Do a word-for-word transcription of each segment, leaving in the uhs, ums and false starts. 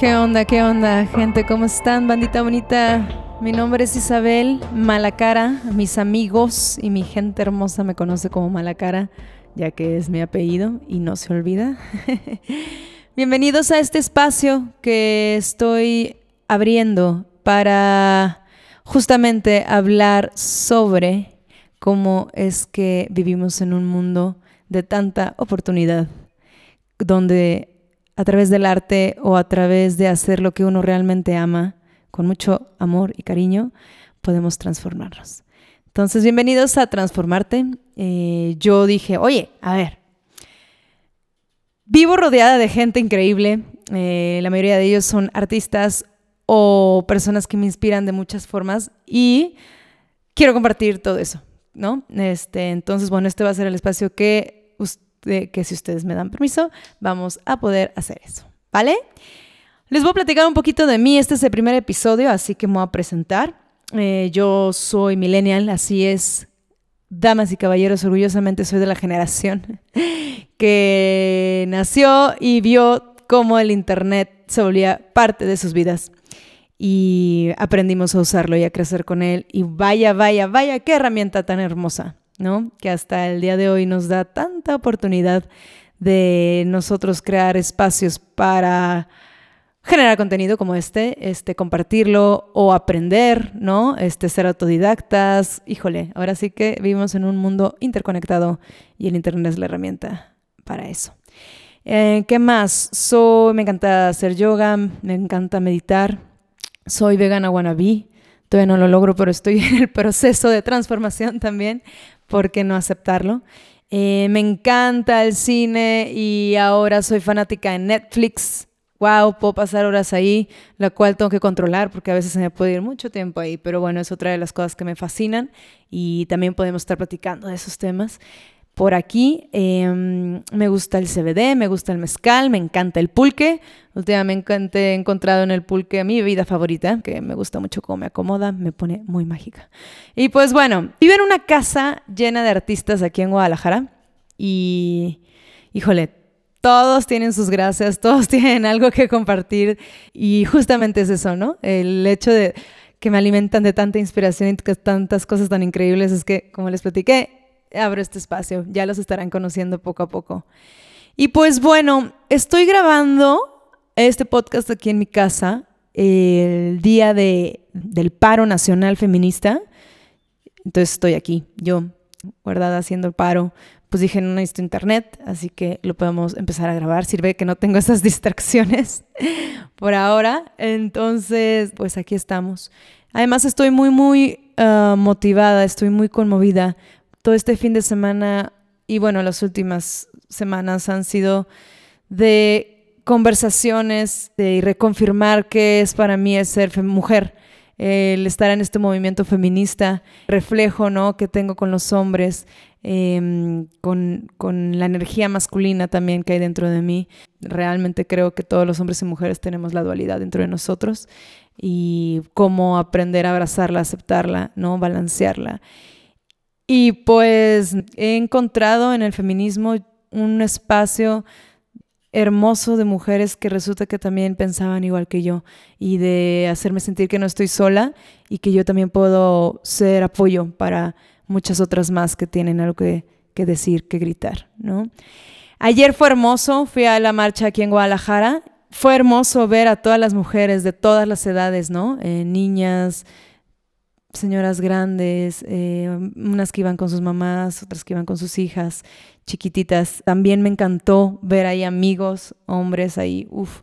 ¿Qué onda? ¿Qué onda, gente? ¿Cómo están, bandita bonita? Mi nombre es Isabel Malacara. Mis amigos y mi gente hermosa me conoce como Malacara, ya que es mi apellido y no se olvida. Bienvenidos a este espacio que estoy abriendo para justamente hablar sobre cómo es que vivimos en un mundo de tanta oportunidad, donde a través del arte o a través de hacer lo que uno realmente ama, con mucho amor y cariño, podemos transformarnos. Entonces, bienvenidos a Transformarte. Eh, yo dije, oye, a ver, vivo rodeada de gente increíble. Eh, la mayoría de ellos son artistas o personas que me inspiran de muchas formas y quiero compartir todo eso, ¿no? Este, entonces, bueno, este va a ser el espacio que usted De que si ustedes me dan permiso, vamos a poder hacer eso, ¿vale? Les voy a platicar un poquito de mí. Este es el primer episodio, así que me voy a presentar. Eh, yo soy millennial, así es. Damas y caballeros, orgullosamente soy de la generación que nació y vio cómo el internet se volvía parte de sus vidas. Y aprendimos a usarlo y a crecer con él. Y vaya, vaya, vaya, qué herramienta tan hermosa, ¿no? Que hasta el día de hoy nos da tanta oportunidad de nosotros crear espacios para generar contenido como este, este compartirlo o aprender, ¿no? Este, ser autodidactas. Híjole, ahora sí que vivimos en un mundo interconectado y el internet es la herramienta para eso. Eh, ¿qué más? Soy, me encanta hacer yoga, me encanta meditar, soy vegana wannabe. Todavía no lo logro, pero estoy en el proceso de transformación también. ¿Por qué no aceptarlo? Eh, me encanta el cine y ahora soy fanática de Netflix. ¡Wow! Puedo pasar horas ahí, la cual tengo que controlar porque a veces se me puede ir mucho tiempo ahí. Pero bueno, es otra de las cosas que me fascinan y también podemos estar platicando de esos temas. Por aquí eh, me gusta el C B D, me gusta el mezcal, me encanta el pulque. Últimamente he encontrado en el pulque mi bebida favorita, que me gusta mucho cómo me acomoda, me pone muy mágica. Y pues bueno, vivo en una casa llena de artistas aquí en Guadalajara y, híjole, todos tienen sus gracias, todos tienen algo que compartir y justamente es eso, ¿no? El hecho de que me alimentan de tanta inspiración y que tantas cosas tan increíbles es que, como les platiqué, abro este espacio, ya los estarán conociendo poco a poco. Y pues bueno, estoy grabando este podcast aquí en mi casa el día de, del paro nacional feminista. Entonces estoy aquí, yo, guardada haciendo el paro. Pues dije, no necesito internet, así que lo podemos empezar a grabar. Sirve que no tengo esas distracciones por ahora. Entonces, pues aquí estamos. Además estoy muy, muy uh, motivada, estoy muy conmovida. Todo este fin de semana y bueno, las últimas semanas han sido de conversaciones, de reconfirmar qué es para mí es ser fem- mujer, el estar en este movimiento feminista, reflejo, ¿no?, que tengo con los hombres, eh, con, con la energía masculina también que hay dentro de mí. Realmente creo que todos los hombres y mujeres tenemos la dualidad dentro de nosotros y cómo aprender a abrazarla, aceptarla, ¿no?, balancearla. Y pues he encontrado en el feminismo un espacio hermoso de mujeres que resulta que también pensaban igual que yo y de hacerme sentir que no estoy sola y que yo también puedo ser apoyo para muchas otras más que tienen algo que, que decir, que gritar, ¿no? Ayer fue hermoso, fui a la marcha aquí en Guadalajara. Fue hermoso ver a todas las mujeres de todas las edades, ¿no? Eh, niñas, señoras grandes, eh, unas que iban con sus mamás, otras que iban con sus hijas chiquititas. También me encantó ver ahí amigos, hombres ahí. Uf,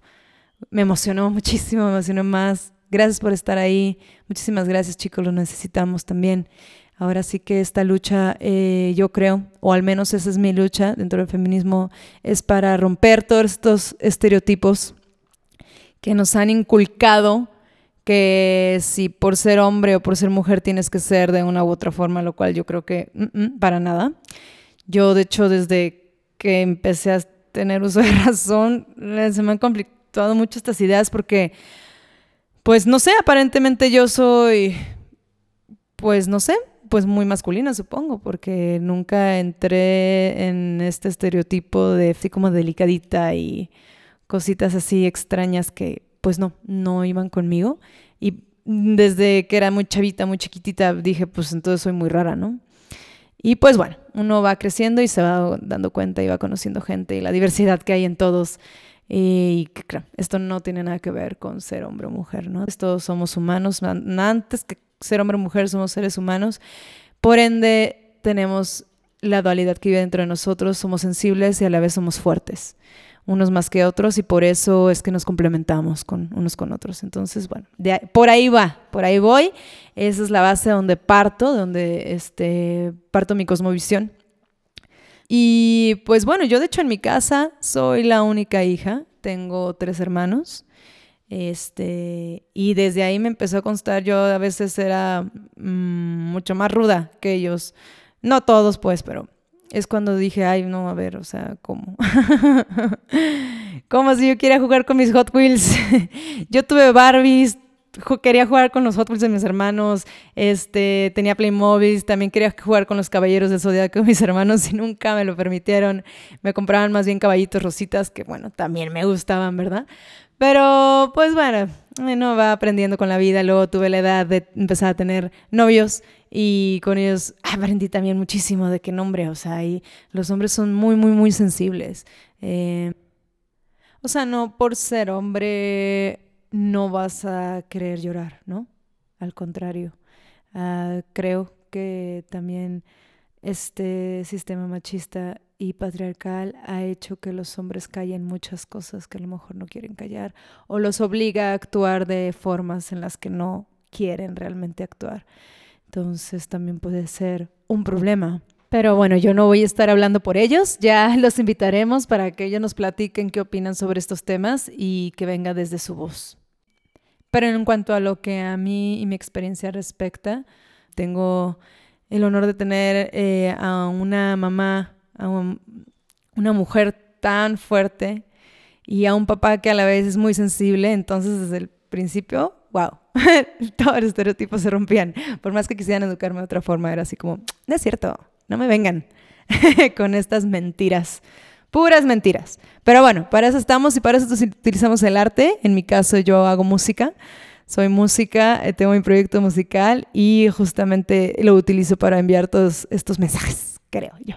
me emocionó muchísimo, me emocionó más. Gracias por estar ahí. Muchísimas gracias, chicos, lo necesitamos también. Ahora sí que esta lucha, eh, yo creo, o al menos esa es mi lucha dentro del feminismo, es para romper todos estos estereotipos que nos han inculcado que si por ser hombre o por ser mujer tienes que ser de una u otra forma, lo cual yo creo que mm-mm, para nada. Yo, de hecho, desde que empecé a tener uso de razón, se me han complicado mucho estas ideas porque, pues, no sé, aparentemente yo soy, pues, no sé, pues muy masculina, supongo, porque nunca entré en este estereotipo de así como delicadita y cositas así extrañas que pues no, no iban conmigo. Y desde que era muy chavita, muy chiquitita, dije, pues entonces soy muy rara, ¿no? Y pues bueno, uno va creciendo y se va dando cuenta y va conociendo gente y la diversidad que hay en todos. Y claro, esto no tiene nada que ver con ser hombre o mujer, ¿no? Todos somos humanos, antes que ser hombre o mujer somos seres humanos, por ende tenemos la dualidad que vive dentro de nosotros, somos sensibles y a la vez somos fuertes, unos más que otros, y por eso es que nos complementamos con unos con otros. Entonces, bueno, de ahí, por ahí va, por ahí voy, esa es la base donde parto, donde este, parto mi cosmovisión. Y pues bueno, yo de hecho en mi casa soy la única hija, tengo tres hermanos, este, y desde ahí me empezó a constar, yo a veces era mmm, mucho más ruda que ellos, no todos pues, pero es cuando dije, ay no, a ver, o sea, ¿cómo? ¿Cómo si yo quería jugar con mis Hot Wheels? Yo tuve Barbies, quería jugar con los Hot Wheels de mis hermanos, este, tenía Playmobil, también quería jugar con los Caballeros del Zodiaco de mis hermanos y nunca me lo permitieron. Me compraban más bien caballitos rositas que, bueno, también me gustaban, ¿verdad? Pero, pues bueno, uno va aprendiendo con la vida. Luego tuve la edad de empezar a tener novios y con ellos aprendí también muchísimo de qué nombre, o sea, y los hombres son muy, muy, muy sensibles. Eh, o sea, no por ser hombre no vas a querer llorar, ¿no? Al contrario, uh, creo que también este sistema machista y patriarcal ha hecho que los hombres callen muchas cosas que a lo mejor no quieren callar o los obliga a actuar de formas en las que no quieren realmente actuar. Entonces también puede ser un problema. Pero bueno, yo no voy a estar hablando por ellos, ya los invitaremos para que ellos nos platiquen qué opinan sobre estos temas y que venga desde su voz. Pero en cuanto a lo que a mí y mi experiencia respecta, tengo el honor de tener eh, a una mamá, a un, una mujer tan fuerte y a un papá que a la vez es muy sensible, entonces desde el principio, wow. Todos los estereotipos se rompían, por más que quisieran educarme de otra forma, era así como, no es cierto. No me vengan con estas mentiras, puras mentiras. Pero bueno, para eso estamos y para eso utilizamos el arte. En mi caso yo hago música, soy música, tengo mi proyecto musical y justamente lo utilizo para enviar todos estos mensajes, creo yo.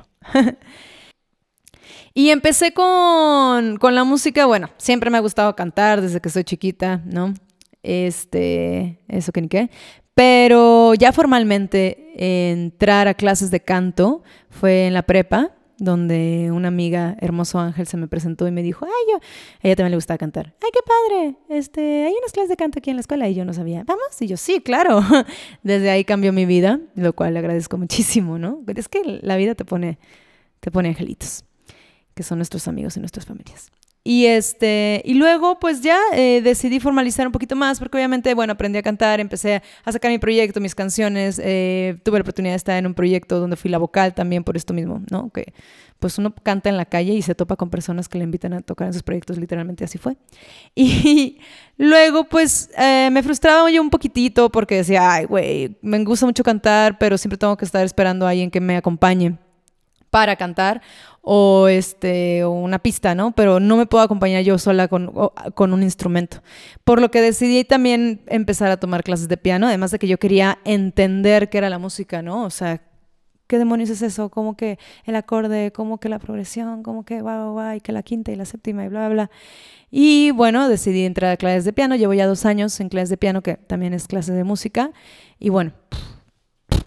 Y empecé con, con la música, bueno, siempre me ha gustado cantar desde que soy chiquita, ¿no? Este, eso que ni qué. Pero ya formalmente entrar a clases de canto fue en la prepa, donde una amiga, hermoso Ángel, se me presentó y me dijo, ay, yo, a ella también le gustaba cantar. Ay, qué padre, este, hay unas clases de canto aquí en la escuela y yo no sabía. ¿Vamos? Y yo, sí, claro. Desde ahí cambió mi vida, lo cual le agradezco muchísimo, ¿no? Es que la vida te pone, te pone angelitos, que son nuestros amigos y nuestras familias. Y, este, y luego pues ya eh, decidí formalizar un poquito más porque obviamente, bueno, aprendí a cantar, empecé a sacar mi proyecto, mis canciones, eh, tuve la oportunidad de estar en un proyecto donde fui la vocal también por esto mismo, ¿no? Que pues uno canta en la calle y se topa con personas que le invitan a tocar en sus proyectos, literalmente así fue. Y luego pues eh, me frustraba yo un poquitito porque decía, ay, güey, me gusta mucho cantar, pero siempre tengo que estar esperando a alguien que me acompañe para cantar o, este, o una pista, ¿no? Pero no me puedo acompañar yo sola con, o, con un instrumento. Por lo que decidí también empezar a tomar clases de piano, además de que yo quería entender qué era la música, ¿no? O sea, ¿qué demonios es eso? ¿Cómo que el acorde? ¿Cómo que la progresión? ¿Cómo que guau, guau, guau? Y que la quinta y la séptima y bla, bla, bla. Y bueno, decidí entrar a clases de piano. Llevo ya dos años en clases de piano, que también es clase de música. Y bueno,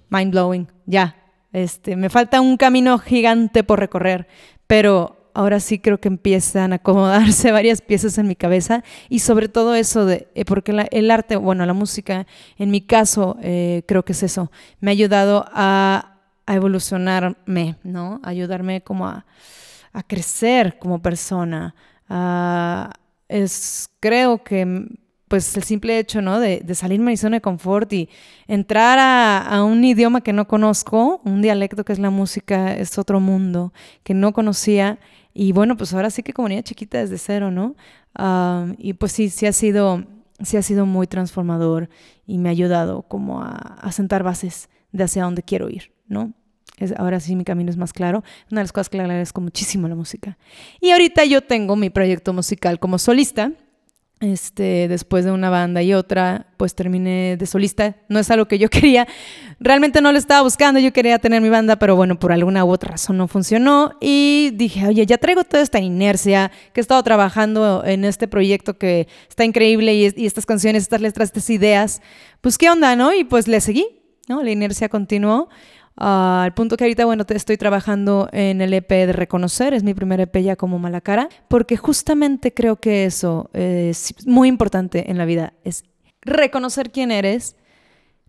mind blowing, ya. Este, me falta un camino gigante por recorrer, pero ahora sí creo que empiezan a acomodarse varias piezas en mi cabeza y sobre todo eso de, porque la, el arte, bueno, la música, en mi caso eh, creo que es eso, me ha ayudado a, a evolucionarme, ¿no? A ayudarme como a, a crecer como persona. A, es, creo que pues el simple hecho, ¿no? de, de salirme de mi zona de confort y entrar a, a un idioma que no conozco, un dialecto que es la música, es otro mundo que no conocía. Y bueno, pues ahora sí que como niña chiquita desde cero, ¿no? Uh, y pues sí, sí ha sido, sí ha sido muy transformador y me ha ayudado como a, a sentar bases de hacia dónde quiero ir, ¿no? Es, ahora sí mi camino es más claro. Una de las cosas que le agradezco muchísimo a la música. Y ahorita yo tengo mi proyecto musical como solista. Este, después de una banda y otra, pues terminé de solista. No es algo que yo quería, realmente no lo estaba buscando, yo quería tener mi banda, pero bueno, por alguna u otra razón no funcionó. Y dije, oye, ya traigo toda esta inercia, que he estado trabajando en este proyecto que está increíble, y, y estas canciones, estas letras, estas ideas, pues qué onda, ¿no? Y pues le seguí, ¿no? La inercia continuó. Uh, al punto que ahorita, bueno, te estoy trabajando en el E P de Reconocer, es mi primer E P ya como Malacara, porque justamente creo que eso es muy importante en la vida, es reconocer quién eres,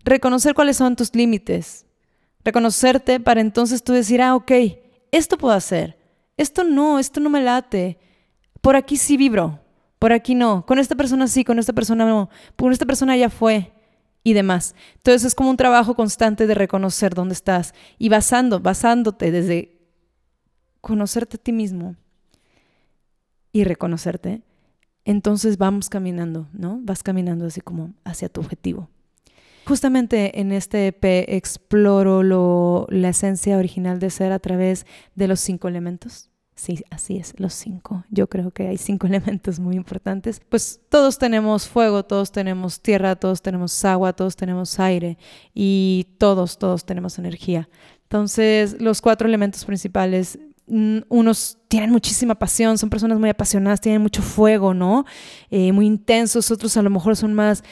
reconocer cuáles son tus límites, reconocerte para entonces tú decir, ah, ok, esto puedo hacer, esto no, esto no me late, por aquí sí vibro, por aquí no, con esta persona sí, con esta persona no, con esta persona ya fue, y demás. Entonces es como un trabajo constante de reconocer dónde estás y basando, basándote desde conocerte a ti mismo y reconocerte. Entonces vamos caminando, ¿no? Vas caminando así como hacia tu objetivo. Justamente en este E P exploro lo, la esencia original de ser a través de los cinco elementos. Sí, así es, los cinco. Yo creo que hay cinco elementos muy importantes. Pues todos tenemos fuego, todos tenemos tierra, todos tenemos agua, todos tenemos aire y todos, todos tenemos energía. Entonces, los cuatro elementos principales, unos tienen muchísima pasión, son personas muy apasionadas, tienen mucho fuego, ¿no? Eh, muy intensos, otros a lo mejor son más,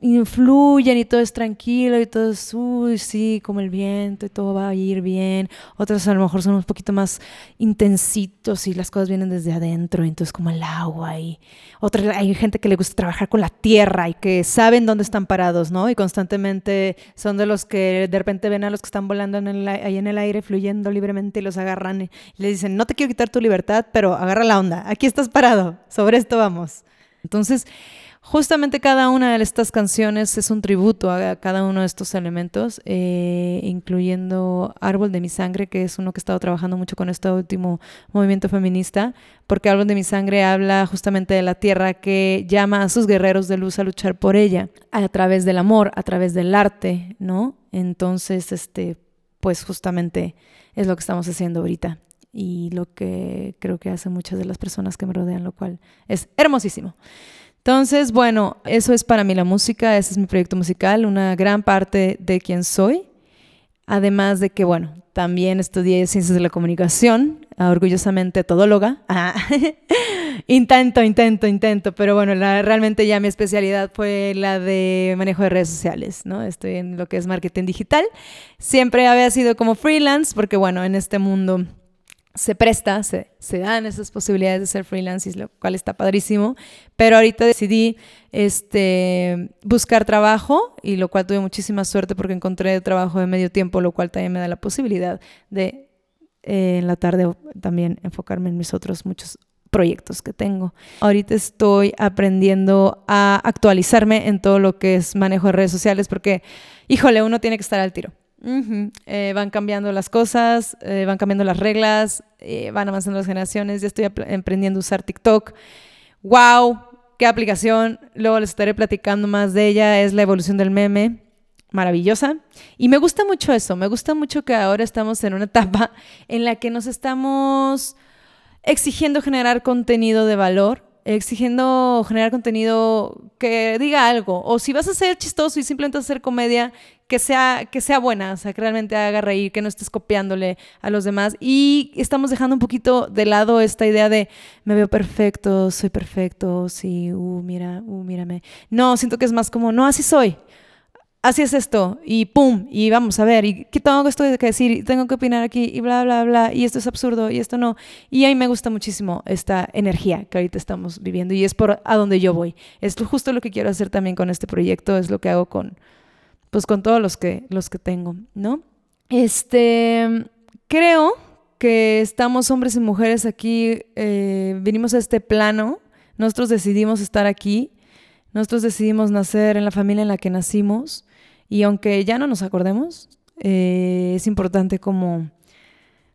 influyen y todo es tranquilo y todo es, uy, sí, como el viento y todo va a ir bien. Otros a lo mejor son un poquito más intensitos y las cosas vienen desde adentro, entonces como el agua. Y otros, hay gente que le gusta trabajar con la tierra y que saben dónde están parados, ¿no? Y constantemente son de los que de repente ven a los que están volando en el, ahí en el aire, fluyendo libremente y los agarran y les dicen, no te quiero quitar tu libertad, pero agarra la onda, aquí estás parado, sobre esto vamos. Entonces, justamente cada una de estas canciones es un tributo a cada uno de estos elementos, eh, incluyendo Árbol de mi Sangre, que es uno que he estado trabajando mucho con este último movimiento feminista, porque Árbol de mi Sangre habla justamente de la tierra que llama a sus guerreros de luz a luchar por ella, a través del amor, a través del arte, ¿no? Entonces, este, pues justamente es lo que estamos haciendo ahorita. Y lo que creo que hacen muchas de las personas que me rodean, lo cual es hermosísimo. Entonces, bueno, eso es para mí la música, ese es mi proyecto musical, una gran parte de quien soy. Además de que, bueno, también estudié Ciencias de la Comunicación, orgullosamente todóloga. Ah. Intento, intento, intento, pero bueno, la, realmente ya mi especialidad fue la de manejo de redes sociales, ¿no? Estoy en lo que es marketing digital. Siempre había sido como freelance, porque bueno, en este mundo se presta, se, se dan esas posibilidades de ser freelance, lo cual está padrísimo, pero ahorita decidí este, buscar trabajo, y lo cual tuve muchísima suerte porque encontré trabajo de medio tiempo, lo cual también me da la posibilidad de eh, en la tarde también enfocarme en mis otros muchos proyectos que tengo. Ahorita estoy aprendiendo a actualizarme en todo lo que es manejo de redes sociales porque, híjole, uno tiene que estar al tiro. Uh-huh. Eh, van cambiando las cosas, eh, van cambiando las reglas, eh, van avanzando las generaciones. Ya estoy aprendiendo a usar TikTok. ¡Wow! ¡Qué aplicación! Luego les estaré platicando más de ella. Es la evolución del meme. Maravillosa. Y me gusta mucho eso. Me gusta mucho que ahora estamos en una etapa en la que nos estamos exigiendo generar contenido de valor, exigiendo generar contenido que diga algo. O si vas a ser chistoso y simplemente hacer comedia, que sea, que sea buena, o sea, que realmente haga reír, que no estés copiándole a los demás. Y estamos dejando un poquito de lado esta idea de me veo perfecto, soy perfecto, sí, uh, mira, uh, mírame. No, siento que es más como, no, así soy, así es esto, y pum, y vamos a ver, y qué tengo esto que decir, y tengo que opinar aquí, y bla, bla, bla, y esto es absurdo, y esto no. Y a mí me gusta muchísimo esta energía que ahorita estamos viviendo, y es por a donde yo voy. Es justo lo que quiero hacer también con este proyecto, es lo que hago con... pues con todos los que, los que tengo, ¿no? Este, creo que estamos hombres y mujeres aquí, eh, venimos a este plano, nosotros decidimos estar aquí, nosotros decidimos nacer en la familia en la que nacimos, y aunque ya no nos acordemos, eh, es importante como,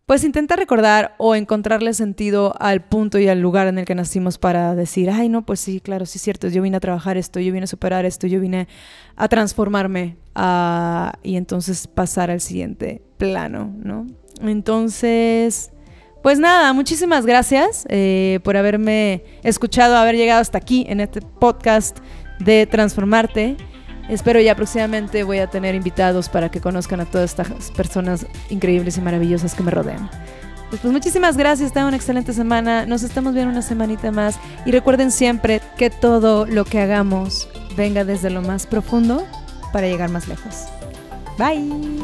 pues intentar recordar o encontrarle sentido al punto y al lugar en el que nacimos para decir, ay, no, pues sí, claro, sí es cierto, yo vine a trabajar esto, yo vine a superar esto, yo vine a transformarme a... y entonces pasar al siguiente plano, ¿no? Entonces, Pues nada, muchísimas gracias eh, por haberme escuchado, haber llegado hasta aquí en este podcast de Transformarte. Espero ya próximamente voy a tener invitados para que conozcan a todas estas personas increíbles y maravillosas que me rodean. Pues, pues muchísimas gracias, tengan una excelente semana, nos estamos viendo una semanita más y recuerden siempre que todo lo que hagamos venga desde lo más profundo para llegar más lejos. Bye.